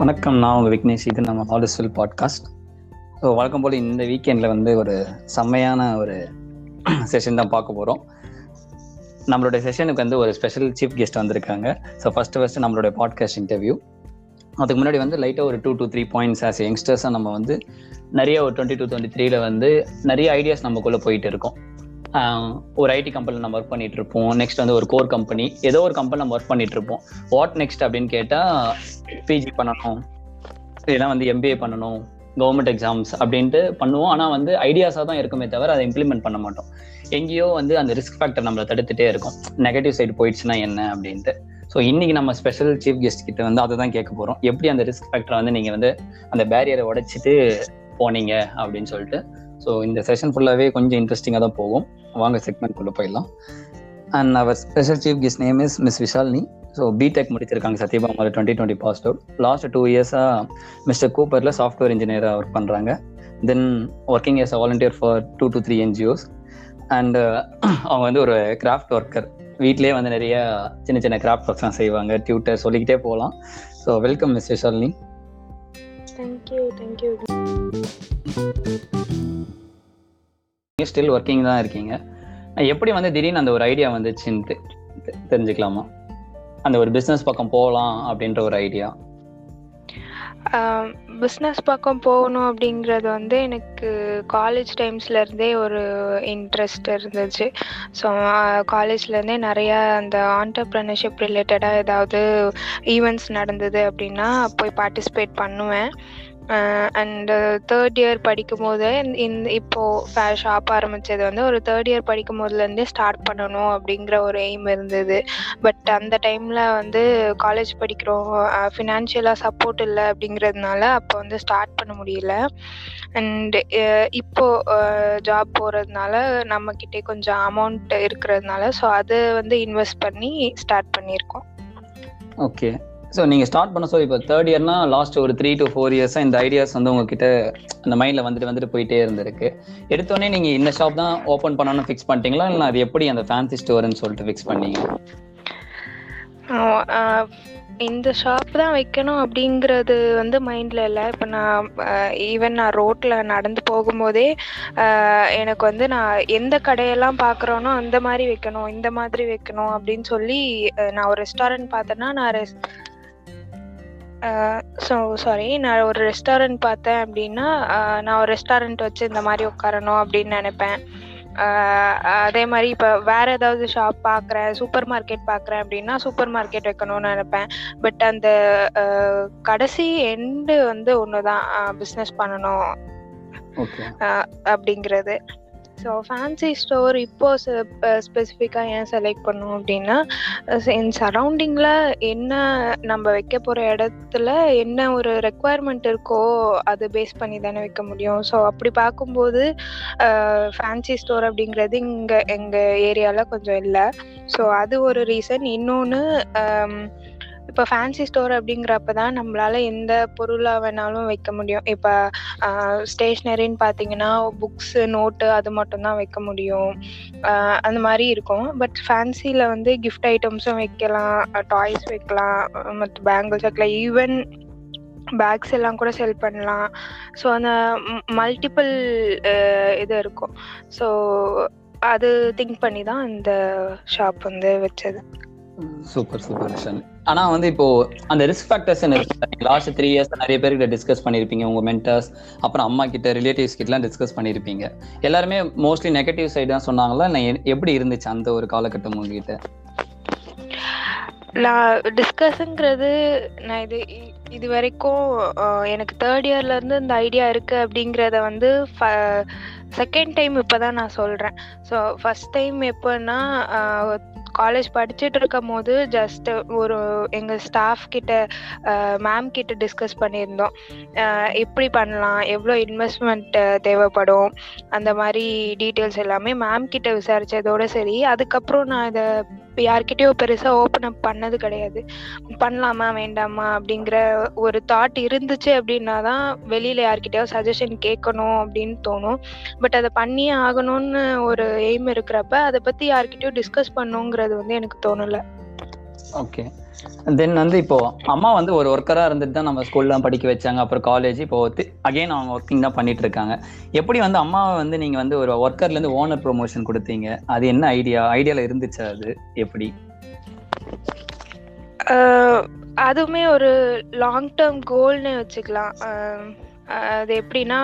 வணக்கம், நான் உங்கள் விக்னேஷ். இது நம்ம all is well podcast. So வழக்கம் போல் இந்த வீக்கெண்டில் வந்து ஒரு செம்மையான ஒரு செஷன் தான் பார்க்க போகிறோம். நம்மளுடைய செஷனுக்கு வந்து ஒரு ஸ்பெஷல் சீஃப் கெஸ்ட் வந்திருக்காங்க. ஸோ ஃபஸ்ட்டு நம்மளுடைய பாட்காஸ்ட் இன்டர்வியூ. அதுக்கு முன்னாடி வந்து லைட்டாக ஒரு 2 to 3 பாயிண்ட்ஸ் ஆஸ் யங்ஸ்டர்ஸாக நம்ம வந்து நிறைய ஒரு 2022-23 வந்து நிறைய ஐடியாஸ் நமக்குள்ளே போயிட்டு இருக்கோம். ஒரு ஐடி கம்பெனியில் நம்ம ஒர்க் பண்ணிட்டு இருப்போம். நெக்ஸ்ட் வந்து ஒரு கோர் கம்பெனி, ஏதோ ஒரு கம்பெனி நம்ம ஒர்க் பண்ணிட்டு இருப்போம். வாட் நெக்ஸ்ட் அப்படின்னு கேட்டால் பிஜி பண்ணணும், இதெல்லாம் வந்து எம்பிஏ பண்ணணும், கவர்மெண்ட் எக்ஸாம்ஸ் அப்படின்ட்டு பண்ணுவோம். ஆனால் வந்து ஐடியாஸாக தான் இருக்குமே தவிர அதை இம்ப்ளிமெண்ட் பண்ண மாட்டோம். எங்கேயோ வந்து அந்த ரிஸ்க் ஃபேக்டர் நம்மளை தடுத்துகிட்டே இருக்கும். நெகட்டிவ் சைடு போயிடுச்சுன்னா என்ன அப்படின்ட்டு. ஸோ இன்றைக்கி நம்ம ஸ்பெஷல் சீஃப் கெஸ்ட் கிட்ட வந்து அதை தான் கேட்க போகிறோம். எப்படி அந்த ரிஸ்க் ஃபேக்டரை வந்து நீங்கள் வந்து அந்த பேரியரை உடைச்சிட்டு போனீங்க அப்படின்னு சொல்லிட்டு. ஸோ இந்த செஷன் ஃபுல்லாகவே கொஞ்சம் இன்ட்ரெஸ்டிங்காக தான் போகும். வாங்க செக்மெண்ட்குள்ளே போயிடலாம். And our special chief guest name is miss Vishalini. So BTech முடிச்சிருக்காங்க, சத்யபாமாவில் 2020 passed out. Last 2 years mister கூப்பரில் சாஃப்ட்வேர் இன்ஜினியராக ஒர்க் பண்ணுறாங்க. Then working as a volunteer for 2 to 3 NGOs. And அவங்க வந்து ஒரு கிராஃப்ட் ஒர்க்கர், வீட்டிலே வந்து நிறைய சின்ன சின்ன கிராஃப்ட் ஒர்க்ஸ்லாம் செய்வாங்க. டியூட்டர் சொல்லிக்கிட்டே போகலாம். So welcome miss Vishalini. Thank you. Thank you. நீங்கள் ஸ்டில் ஒர்க்கிங் தான் இருக்கீங்க. எப்படி வந்து திடீர்னு அந்த ஒரு ஐடியா வந்துச்சுன்னு தெரிஞ்சுக்கலாமா? அந்த ஒரு பிஸ்னஸ் பக்கம் போகலாம் அப்படின்ற ஒரு ஐடியா. பிஸ்னஸ் பக்கம் போகணும் அப்படிங்கிறது வந்து எனக்கு காலேஜ் டைம்ஸ்லேருந்தே ஒரு இன்ட்ரெஸ்ட் இருந்துச்சு. ஸோ காலேஜ்லேருந்தே நிறையா அந்த ஆண்டர்ப்ரனர்ஷிப் ரிலேட்டடாக ஏதாவது ஈவெண்ட்ஸ் நடந்தது அப்படின்னா போய் பார்ட்டிசிபேட் பண்ணுவேன். அண்ட் 3rd year படிக்கும் போது இப்போது ஷாப் ஆரம்பித்தது வந்து ஒரு 3rd year படிக்கும் போதுலேருந்தே ஸ்டார்ட் பண்ணணும் அப்படிங்கிற ஒரு எய்ம் இருந்தது. பட் அந்த டைமில் வந்து காலேஜ் படிக்கிறோம், ஃபினான்ஷியலாக சப்போர்ட் இல்லை அப்படிங்கிறதுனால அப்போ வந்து ஸ்டார்ட் பண்ண முடியல. அண்ட் இப்போது ஜாப் போகிறதுனால நம்மக்கிட்டே கொஞ்சம் அமௌண்ட் இருக்கிறதுனால ஸோ அது வந்து இன்வெஸ்ட் பண்ணி ஸ்டார்ட் பண்ணியிருக்கோம். ஓகே. ஸோ நீங்கள் ஸ்டார்ட் பண்ண இப்போ 3rd yearனா லாஸ்ட் ஒரு 3 to 4 years இந்த ஐடியாஸ் வந்து உங்ககிட்ட அந்த மைண்டில் வந்துட்டு போயிட்டே இருந்திருக்கு. எடுத்தோடனே நீங்கள் இந்த ஷாப் தான் ஓப்பன் பண்ணணும்னு ஃபிக்ஸ் பண்ணிட்டீங்களா, இல்லை அது எப்படி அந்த ஃபேன்சி ஸ்டோர்னு சொல்லிட்டு ஃபிக்ஸ் பண்ணீங்க? இந்த ஷாப் தான் வைக்கணும் அப்படிங்கிறது வந்து மைண்டில் இல்லை. இப்போ நான் ரோட்டில் நடந்து போகும்போதே எனக்கு வந்து நான் எந்த கடையெல்லாம் பார்க்குறோனோ அந்த மாதிரி வைக்கணும், இந்த மாதிரி வைக்கணும் அப்படின்னு சொல்லி நான் ஒரு ரெஸ்டாரண்ட் பார்த்தேன்னா நான் ஒரு ரெஸ்டாரண்ட் பார்த்தேன் அப்படின்னா நான் ஒரு ரெஸ்டாரண்ட் வச்சு இந்த மாதிரி உட்காரணும் அப்படின்னு நினைப்பேன். அதே மாதிரி இப்போ வேறு ஏதாவது ஷாப் பார்க்குறேன், சூப்பர் மார்க்கெட் பார்க்குறேன் அப்படின்னா சூப்பர் மார்க்கெட் வைக்கணும்னு நினைப்பேன். பட் அந்த கடைசி எண்டு வந்து ஒன்று தான் பிஸ்னஸ் பண்ணணும் அப்படிங்கிறது. ஸோ ஃபேன்சி ஸ்டோர் இப்போது ஸ்பெசிஃபிக்காக ஏன் செலக்ட் பண்ணோம் அப்படின்னா என் சரௌண்டிங்கில் என்ன நம்ம வைக்க போகிற இடத்துல என்ன ஒரு ரெக்குவயர்மெண்ட் இருக்கோ அது பேஸ் பண்ணி தானே வைக்க முடியும். ஸோ அப்படி பார்க்கும்போது ஃபேன்சி ஸ்டோர் அப்படிங்கிறது இங்கே எங்கள் ஏரியாவில் கொஞ்சம் இல்லை. ஸோ அது ஒரு ரீசன். இன்னொன்று, இப்போ ஃபேன்சி ஸ்டோர் அப்படிங்கிறப்ப தான் நம்மளால் எந்த பொருளாக வேணாலும் வைக்க முடியும். இப்போ ஸ்டேஷ்னரின்னு பார்த்தீங்கன்னா புக்ஸு, நோட்டு அது மட்டும்தான் வைக்க முடியும், அந்த மாதிரி இருக்கும். பட் ஃபேன்சியில் வந்து கிஃப்ட் ஐட்டம்ஸும் வைக்கலாம், டாய்ஸ் வைக்கலாம், மற்ற பேங்கிள்ஸ் வைக்கலாம், ஈவன் பேக்ஸ் எல்லாம் கூட செல் பண்ணலாம். ஸோ அந்த மல்டிபிள் இது இருக்கும். ஸோ அது திங்க் பண்ணி தான் இந்த ஷாப் வந்து வச்சது. Super super Vishal. ஆனால் வந்து இப்போ அந்த ரிஸ்க் ஃபேக்டர்ஸ் லாஸ்ட் 3 years நிறைய பேர்கிட்ட டிஸ்கஸ் பண்ணியிருப்பீங்க, உங்கள் மென்டர்ஸ், அப்புறம் அம்மா கிட்ட, ரிலேட்டிவ்ஸ் கிட்டலாம் டிஸ்கஸ் பண்ணியிருப்பீங்க. எல்லாருமே மோஸ்ட்லி நெகட்டிவ் சைடு தான் சொன்னாங்களா, நான் எப்படி இருந்துச்சு அந்த ஒரு காலகட்டம் உங்ககிட்ட? நான் டிஸ்கஸுங்கிறது நான் இது வரைக்கும் எனக்கு 3rd yearலேருந்து இந்த ஐடியா இருக்குது அப்படிங்கிறத வந்து 2nd time இப்போ தான் நான் சொல்கிறேன். ஸோ 1st time எப்போன்னா காலேஜ் படிச்சுட்டு இருக்கும் போது ஜஸ்ட் ஒரு எங்கள் ஸ்டாஃப் கிட்ட, மேம் கிட்ட டிஸ்கஸ் பண்ணியிருந்தோம், எப்படி பண்ணலாம், எவ்வளோ இன்வெஸ்ட்மெண்ட் தேவைப்படும், அந்த மாதிரி டீட்டெயில்ஸ் எல்லாமே மேம் கிட்ட விசாரித்ததோடு சரி. அதுக்கப்புறம் நான் இதை யார்கிட்டயோ பெருசாக ஓப்பன் அப் பண்ணது கிடையாது. பண்ணலாமா வேண்டாமா அப்படிங்கிற ஒரு தாட் இருந்துச்சு அப்படின்னா தான் வெளியில் யார்கிட்டயோ சஜஷன் கேட்கணும் அப்படின்னு தோணும். பட் அதை பண்ணியே ஆகணும்னு ஒரு எய்ம் இருக்கிறப்ப அதை பற்றி யார்கிட்டயோ டிஸ்கஸ் பண்ணுங்கிறது வந்து எனக்கு தோணலை. ஓகே. தென் வந்து இப்போ அம்மா வந்து ஒரு ஒர்க்கரா இருந்துட்டு தான் நம்ம ஸ்கூல்லாம் படிக்க வச்சாங்க, அப்புறம் காலேஜ், இப்போ அகைன் அவங்க ஒர்க்கிங் தான் பண்ணிட்டு இருக்காங்க. எப்படி வந்து அம்மாவை வந்து நீங்க வந்து ஒரு ஒர்க்கர்ல இருந்து ஓனர் ப்ரொமோஷன் கொடுத்தீங்க, அது என்ன ஐடியால இருந்துச்சு, அது எப்படி? அதுவுமே ஒரு லாங் டேர்ம் கோல்னு வச்சுக்கலாம். அது எப்படின்னா,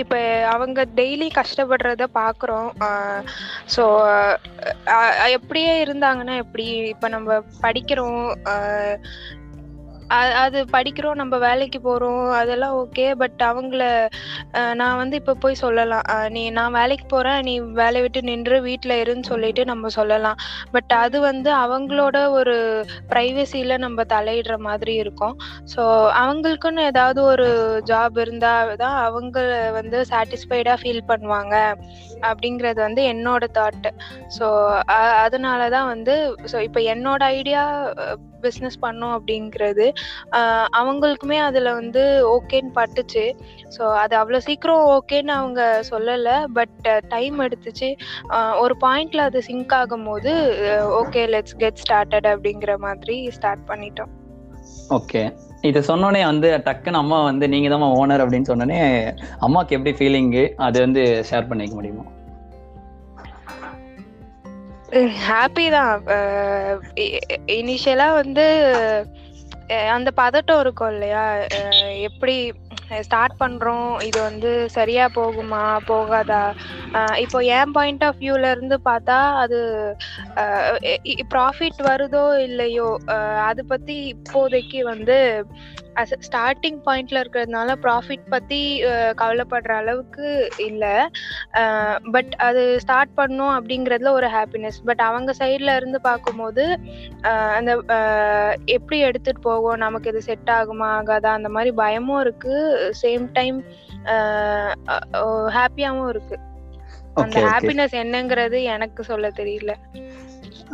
இப்போ அவங்க டெய்லி கஷ்டப்படுறத பார்க்குறோம். ஸோ எப்படியே இருந்தாங்கன்னா எப்படி, இப்போ நம்ம படிக்கிறோம், அது படிக்கிறோம், நம்ம வேலைக்கு போகிறோம், அதெல்லாம் ஓகே. பட் அவங்கள நான் வந்து இப்போ போய் சொல்லலாம், நீ நான் வேலைக்கு போகிறேன், நீ வேலையை விட்டு நின்று வீட்டில் இருன்னு சொல்லிட்டு நம்ம சொல்லலாம். பட் அது வந்து அவங்களோட ஒரு ப்ரைவசியில் நம்ம தலையிடுற மாதிரி இருக்கும். ஸோ அவங்களுக்குன்னு ஏதாவது ஒரு ஜாப் இருந்தால் தான் அவங்க வந்து சாட்டிஸ்ஃபைடாக ஃபீல் பண்ணுவாங்க அப்படிங்கிறது வந்து என்னோட தாட்டு. ஸோ அதனால தான் வந்து இப்போ என்னோட ஐடியா பிஸ்னஸ் பண்ணோம் அப்படிங்கிறது அவங்களுக்குமே அதில் வந்து ஓகேன்னு பட்டுச்சு. ஸோ அது அவ்வளோ சீக்கிரம் ஓகேன்னு அவங்க சொல்லலை, பட் டைம் எடுத்துச்சு. ஒரு பாயிண்டில் அது சிங்க் ஆகும் போது ஓகே லெட்ஸ் கெட் ஸ்டார்டட் அப்படிங்கிற மாதிரி ஸ்டார்ட் பண்ணிட்டோம். ஓகே, இதை சொன்னோடனே வந்து டக்குன்னு அம்மா வந்து நீங்கள் தான் ஓனர் அப்படின்னு சொன்னோடனே அம்மாவுக்கு எப்படி ஃபீலிங்கு, அது வந்து ஷேர் பண்ணிக்க முடியுமா? ஹாப்பி தான். இனிஷியலாக வந்து அந்த பதட்டம் இருக்கும் இல்லையா, எப்படி ஸ்டார்ட் பண்ணுறோம், இது வந்து சரியாக போகுமா போகாதா. இப்போ என் பாயிண்ட் ஆஃப் வியூவிலேருந்து பார்த்தா அது ப்ராஃபிட் வருதோ இல்லையோ அதை பற்றி இப்போதைக்கு வந்து ஸ்டார்டிங் பாயிண்ட்ல இருக்கிறதுனால ப்ராஃபிட் பற்றி கவலைப்படுற அளவுக்கு இல்லை. பட் அது ஸ்டார்ட் பண்ணும் அப்படிங்கிறதுல ஒரு ஹாப்பினஸ். பட் அவங்க சைடில் இருந்து பார்க்கும்போது அந்த எப்படி எடுத்துகிட்டு போகும், நமக்கு இது செட் ஆகுமா ஆகாதா, அந்த மாதிரி பயமும் இருக்குது, சேம் டைம் ஹாப்பியாகவும் இருக்குது. அந்த ஹாப்பினஸ் என்னங்கிறது எனக்கு சொல்ல தெரியல.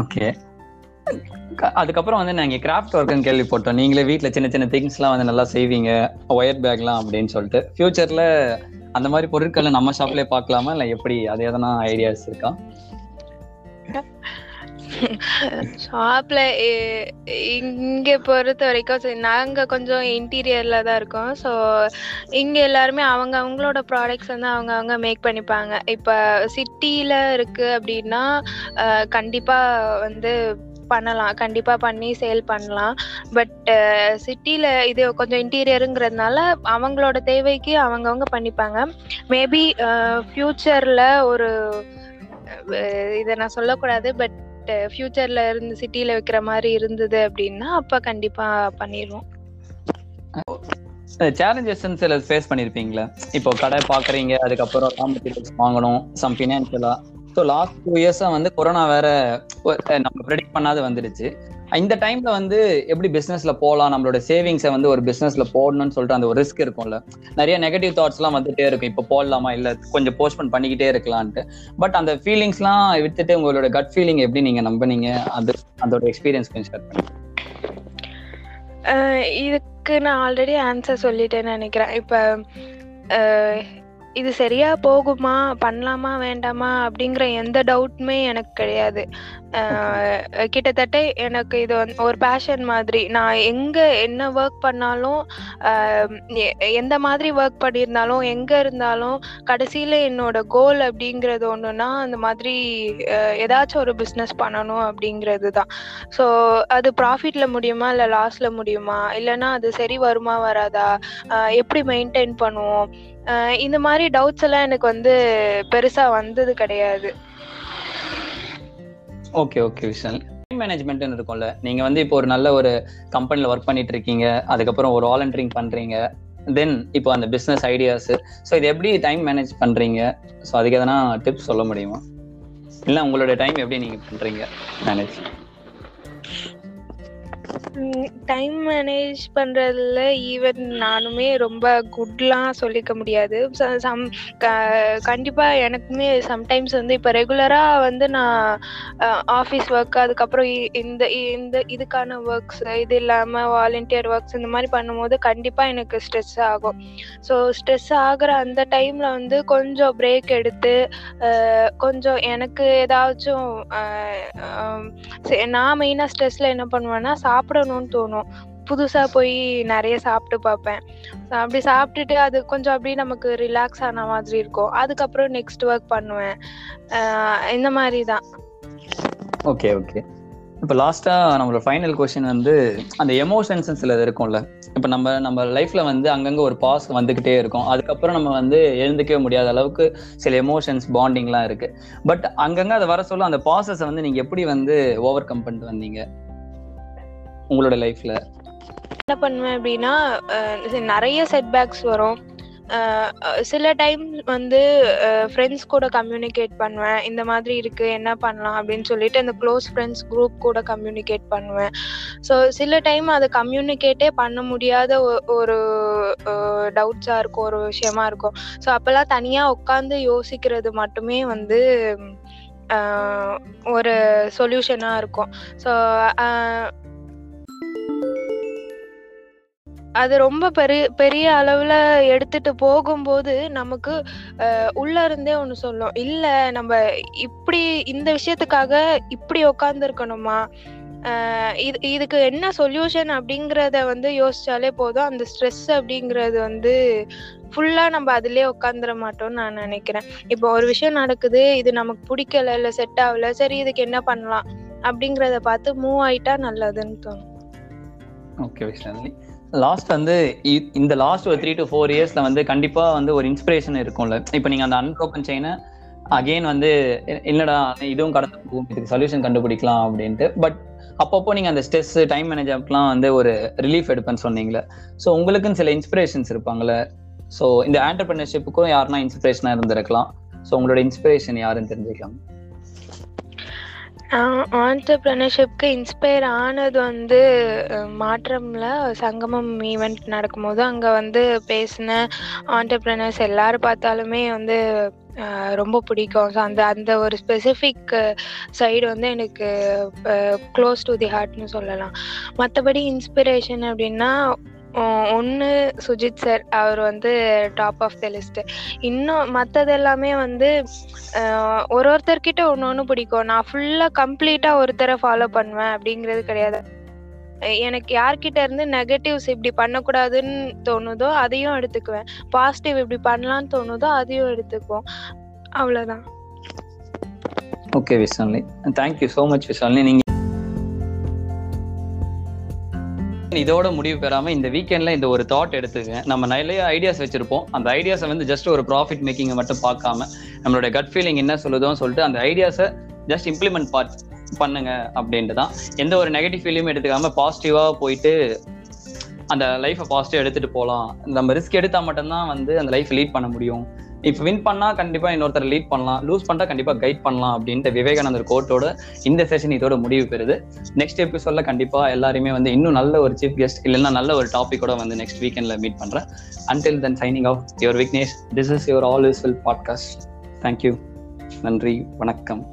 ஓகே, அதுக்கப்புறம் வந்து நாங்கள் கிராஃப்ட் ஒர்க்குன்னு கேள்விப்பட்டோம். நீங்களே வீட்டில் சின்ன சின்ன திங்ஸ்லாம் வந்து நல்லா செய்வீங்க, ஒயர் பேக்லாம் அப்படின்னு சொல்லிட்டு. ஃபியூச்சரில் அந்த மாதிரி பொருட்களை நம்ம ஷாப்லேயே பார்க்கலாமா, இல்லை எப்படி, அது எதனா ஐடியாஸ் இருக்கா? ஷாப்ல இங்கே பொறுத்த வரைக்கும் நாங்கள் கொஞ்சம் இன்டீரியரில் தான் இருக்கோம். ஸோ இங்கே எல்லாருமே அவங்க அவங்களோட ப்ராடக்ட்ஸ் வந்து அவங்க அவங்க மேக் பண்ணிப்பாங்க. இப்போ சிட்டியில் இருக்குது அப்படின்னா கண்டிப்பாக வந்து பண்ணலாம், கண்டிப்பாக பண்ணி சேல் பண்ணலாம். பட் சிட்டியில் இது கொஞ்சம் இன்டீரியருங்கிறதுனால அவங்களோட தேவைக்கு அவங்கவுங்க பண்ணிப்பாங்க. மேபி ஃப்யூச்சரில் ஒரு இதை நான் சொல்லக்கூடாது, பட் ஃப்யூச்சரில் இருந்து சிட்டியில் வைக்கிற மாதிரி இருந்தது அப்படின்னா அப்போ கண்டிப்பாக பண்ணிடுவோம். சேலஞ்சஸ் சில ஃபேஸ் பண்ணியிருப்பீங்களா? இப்போ கடை பார்க்குறீங்க, அதுக்கப்புறம் ரா மெட்டீரியல்ஸ் வாங்கணும், சம் ஃபினான்ஷியலாக. ஸோ லாஸ்ட் 2 இயர்ஸாக வந்து கொரோனா வேற நம்ம ப்ரெடிக்ட் பண்ணாது வந்துடுச்சு. இந்த டைம்ல வந்து எப்படி பிஸ்னஸ்ல போகலாம், நம்மளோட சேவிங்ஸை வந்து ஒரு பிஸ்னஸ்ல போடணும்னு சொல்லிட்டு அந்த ஒரு ரிஸ்க் இருக்கும்ல, நிறைய நெகட்டிவ் தாட்ஸ்லாம் வந்துட்டே இருக்கும், இப்போ போடலாமா இல்லை கொஞ்சம் போஸ்ட்போன் பண்ணிக்கிட்டே இருக்கலான்ட்டு. பட் அந்த ஃபீலிங்ஸ்லாம் விட்டுட்டு உங்களோட கட் ஃபீலிங் எப்படி நீங்க நம்பினீங்க, அது அதோட எக்ஸ்பீரியன்ஸ் கொஞ்சம் ஷேர் பண்ணுங்க. இதுக்கு நான் ஆல்ரெடி ஆன்சர் சொல்லிட்டேன்னு நினைக்கிறேன். இப்போ இது சரியா போகுமா, பண்ணலாமா வேண்டாமா அப்படிங்கிற எந்த டவுட்டுமே எனக்கு கிடையாது. கிட்டத்தட்ட எனக்கு இது ஒரு பேஷன் மாதிரி. நான் எங்கே என்ன ஒர்க் பண்ணாலும், எந்த மாதிரி ஒர்க் பண்ணியிருந்தாலும், எங்கே இருந்தாலும் கடைசியில் என்னோட கோல் அப்படிங்கிறது ஒன்றுனா அந்த மாதிரி ஏதாச்சும் ஒரு பிஸ்னஸ் பண்ணணும் அப்படிங்கிறது தான். ஸோ அது ப்ராஃபிட்டில் முடியுமா இல்லை லாஸில் முடியுமா, இல்லைன்னா அது சரி வருமா வராதா, எப்படி மெயின்டைன் பண்ணுவோம், இந்த மாதிரி டவுட்ஸ் எல்லாம் எனக்கு வந்து பெருசா வந்தது கிடையாது. ஓகே ஓகே விஷால், டைம் மேனேஜ்மெண்ட்னு இருக்கும்ல, நீங்க வந்து இப்போ ஒரு நல்ல ஒரு கம்பெனில ஒர்க் பண்ணிட்டு இருக்கீங்க, அதுக்கப்புறம் ஒரு வாலண்டியரிங் பண்றீங்க, தென் இப்போ அந்த பிசினஸ் ஐடியாஸ். ஸோ இது எப்படி டைம் மேனேஜ் பண்றீங்க, ஸோ அதுக்கு எதனா டிப்ஸ் சொல்ல முடியுமா, இல்லை உங்களோட டைம் எப்படி நீங்க பண்றீங்க மேனேஜ்? டைம் மேனேஜ் பண்ணுறதுல ஈவன் நானுமே ரொம்ப குட்லாம் சொல்லிக்க முடியாது. கண்டிப்பாக எனக்குமே சம்டைம்ஸ் வந்து இப்போ ரெகுலராக வந்து நான் ஆஃபீஸ் ஒர்க், அதுக்கப்புறம் இந்த இதுக்கான ஒர்க்ஸ், இது இல்லாமல் வாலண்டியர் ஒர்க்ஸ் இந்த மாதிரி பண்ணும்போது கண்டிப்பாக எனக்கு ஸ்ட்ரெஸ் ஆகும். ஸோ ஸ்ட்ரெஸ் ஆகிற அந்த டைமில் வந்து கொஞ்சம் பிரேக் எடுத்து கொஞ்சம் எனக்கு ஏதாச்சும் நான் மெயினாக ஸ்ட்ரெஸ்ல என்ன பண்ணுவேன்னா சாப்பிடணும்னு தோணும், புதுசாக போய் நிறைய சாப்பிட்டு பார்ப்பேன். அப்படி சாப்பிட்டுட்டு அது கொஞ்சம் அப்படியே நமக்கு ரிலாக்ஸ் ஆன மாதிரி இருக்கும். அதுக்கப்புறம் நெக்ஸ்ட் ஒர்க் பண்ணுவேன். இந்த மாதிரி தான். Okay okay. இப்போ லாஸ்ட்டாக நம்மளோட ஃபைனல் கொஸ்டின் வந்து அந்த எமோஷன்ஸ் சில இது இருக்கும்ல, இப்போ நம்ம லைஃப்பில் வந்து அங்கங்கே ஒரு பாஸ் வந்துக்கிட்டே இருக்கும், அதுக்கப்புறம் நம்ம வந்து எழுந்துக்கவே முடியாத அளவுக்கு சில எமோஷன்ஸ் பாண்டிங்லாம் இருக்குது. பட் அங்கங்கே அதை வர சொல்ல அந்த பாஸஸை வந்து நீங்கள் எப்படி வந்து ஓவர் கம் பண்ணிட்டு வந்தீங்க உங்களோட லைஃப்பில்? என்ன பண்ணுவேன் அப்படின்னா, நிறைய செட்பேக்ஸ் வரும். சில டைம் வந்து ஃப்ரெண்ட்ஸ் கூட கம்யூனிகேட் பண்ணுவேன், இந்த மாதிரி இருக்குது என்ன பண்ணலாம் அப்படின்னு சொல்லிட்டு அந்த க்ளோஸ் ஃப்ரெண்ட்ஸ் குரூப் கூட கம்யூனிகேட் பண்ணுவேன். ஸோ சில டைம் அதை கம்யூனிகேட்டே பண்ண முடியாத ஒரு டவுட்ஸாக இருக்கும், ஒரு விஷயமா இருக்கும். ஸோ அப்போல்லாம் தனியாக உட்காந்து யோசிக்கிறது மட்டுமே வந்து ஒரு சொல்யூஷனாக இருக்கும். ஸோ அது ரொம்ப பெரிய அளவில் எடுத்துட்டு போகும்போது நமக்கு உள்ளே இருந்தே ஒன்று சொல்லும், இல்லை நம்ம இப்படி இந்த விஷயத்துக்காக இப்படி உட்காந்துருக்கணுமா, இதுக்கு என்ன சொல்யூஷன் அப்படிங்கிறத வந்து யோசிச்சாலே போதும். அந்த ஸ்ட்ரெஸ் அப்படிங்கிறது வந்து ஃபுல்லாக நம்ம அதிலே உட்காந்துட மாட்டோம்னு நான் நினைக்கிறேன். இப்போ ஒரு விஷயம் நடக்குது, இது நமக்கு பிடிக்கலை, இல்லை செட் ஆகலை, சரி இதுக்கு என்ன பண்ணலாம் அப்படிங்கிறத பார்த்து மூவ் ஆகிட்டா நல்லதுன்னு தோணும். ஓகே விஷாலினி, லாஸ்ட் வந்து இந்த லாஸ்ட் ஒரு 3 to 4 yearsல வந்து கண்டிப்பாக வந்து ஒரு இன்ஸ்பிரேஷன் இருக்கும்ல. இப்போ நீங்கள் அந்த அன்ப்ரோக்கன் செயினை அகெயின் வந்து இல்லைடா இதுவும் கடந்து போகும், இதுக்கு சொல்யூஷன் கண்டுபிடிக்கலாம் அப்படின்ட்டு. பட் அப்பப்போ நீங்கள் அந்த ஸ்ட்ரெஸ் டைம் மேனேஜ்மெண்ட்லாம் வந்து ஒரு ரிலீஃப் எடுப்பேன்னு சொன்னீங்களே. ஸோ உங்களுக்குன்னு சில இன்ஸ்பிரேஷன்ஸ் இருப்பாங்கள்ல, ஸோ இந்த ஆண்டர்பிரினர்ஷிப்புக்கும் யாருன்னா இன்ஸ்பிரேஷனாக இருந்திருக்கலாம். ஸோ உங்களோட இன்ஸ்பிரேஷன் யாருன்னு தெரிஞ்சுக்கலாம். ஆண்டர்பிரினர்ஷிப்க்கு இன்ஸ்பயர் ஆனது வந்து மாற்றமில் சங்கமம் ஈவெண்ட் நடக்கும்போது அங்கே வந்து பேசின ஆண்டர்பிரினர்ஸ் எல்லாரும் பார்த்தாலுமே வந்து ரொம்ப பிடிக்கும். ஸோ அந்த ஒரு ஸ்பெசிஃபிக் சைடு வந்து எனக்கு க்ளோஸ் டு தி ஹார்ட்னு சொல்லலாம். மற்றபடி இன்ஸ்பிரேஷன் அப்படின்னா ஒன்று சுஜித் சார், அவர் வந்து டாப் ஆஃப் த லிஸ்ட்டு. இன்னும் மற்றது எல்லாமே வந்து ஒருத்தர்கிட்ட ஒன்று பிடிக்கும். நான் ஃபுல்லாக கம்ப்ளீட்டாக ஒருத்தரை ஃபாலோ பண்ணுவேன் அப்படிங்கிறது கிடையாது. எனக்கு யார்கிட்ட இருந்து நெகட்டிவ்ஸ் இப்படி பண்ணக்கூடாதுன்னு தோணுதோ அதையும் எடுத்துக்குவேன், பாசிட்டிவ் இப்படி பண்ணலான்னு தோணுதோ அதையும் எடுத்துக்குவோம். அவ்வளோதான். Okay Vishalini, thank you so much Vishalini. நீங்கள் இதோட முடிவு பெறாமல் இந்த வீக்கெண்டில் இந்த ஒரு தாட் எடுத்துக்கங்க. நம்ம நிறைய ஐடியாஸ் வச்சுருப்போம், அந்த ஐடியாஸை வந்து ஜஸ்ட் ஒரு ப்ராஃபிட் மேக்கிங்கை மட்டும் பார்க்காம நம்மளோட கட் ஃபீலிங் என்ன சொல்லுதோன்னு சொல்லிட்டு அந்த ஐடியாஸை ஜஸ்ட் இம்ப்ளிமெண்ட் பண்ணுங்க அப்படின்ட்டு தான். எந்த ஒரு நெகட்டிவ் ஃபீலிங்கும் எடுத்துக்காமல் பாசிட்டிவாக போயிட்டு அந்த லைஃப்பை பாசிட்டிவாக எடுத்துகிட்டு போகலாம். நம்ம ரிஸ்க் எடுத்தால் மட்டும்தான் வந்து அந்த லைஃப் லீட் பண்ண முடியும். இப்போ வின் பண்ணால் கண்டிப்பாக இன்னொருத்தர் லீட் பண்ணலாம், லூஸ் பண்ணிட்டால் கண்டிப்பாக கைட் பண்ணலாம் அப்படின்ட்டு விவேகானந்தர் கோட்டோட இந்த செஷன் இதோட முடிவு பெறுது. நெக்ஸ்ட் எபிசோடில் கண்டிப்பாக எல்லாருமே வந்து இன்னும் நல்ல ஒரு சீஃப் கெஸ்ட் இல்லைன்னா நல்ல ஒரு டாப்பிக்கோட வந்து நெக்ஸ்ட் வீக்கெண்டில் மீட் பண்ணுறேன். Until then signing off your Vignesh. This is your all is well podcast. Thank you. நன்றி. வணக்கம்.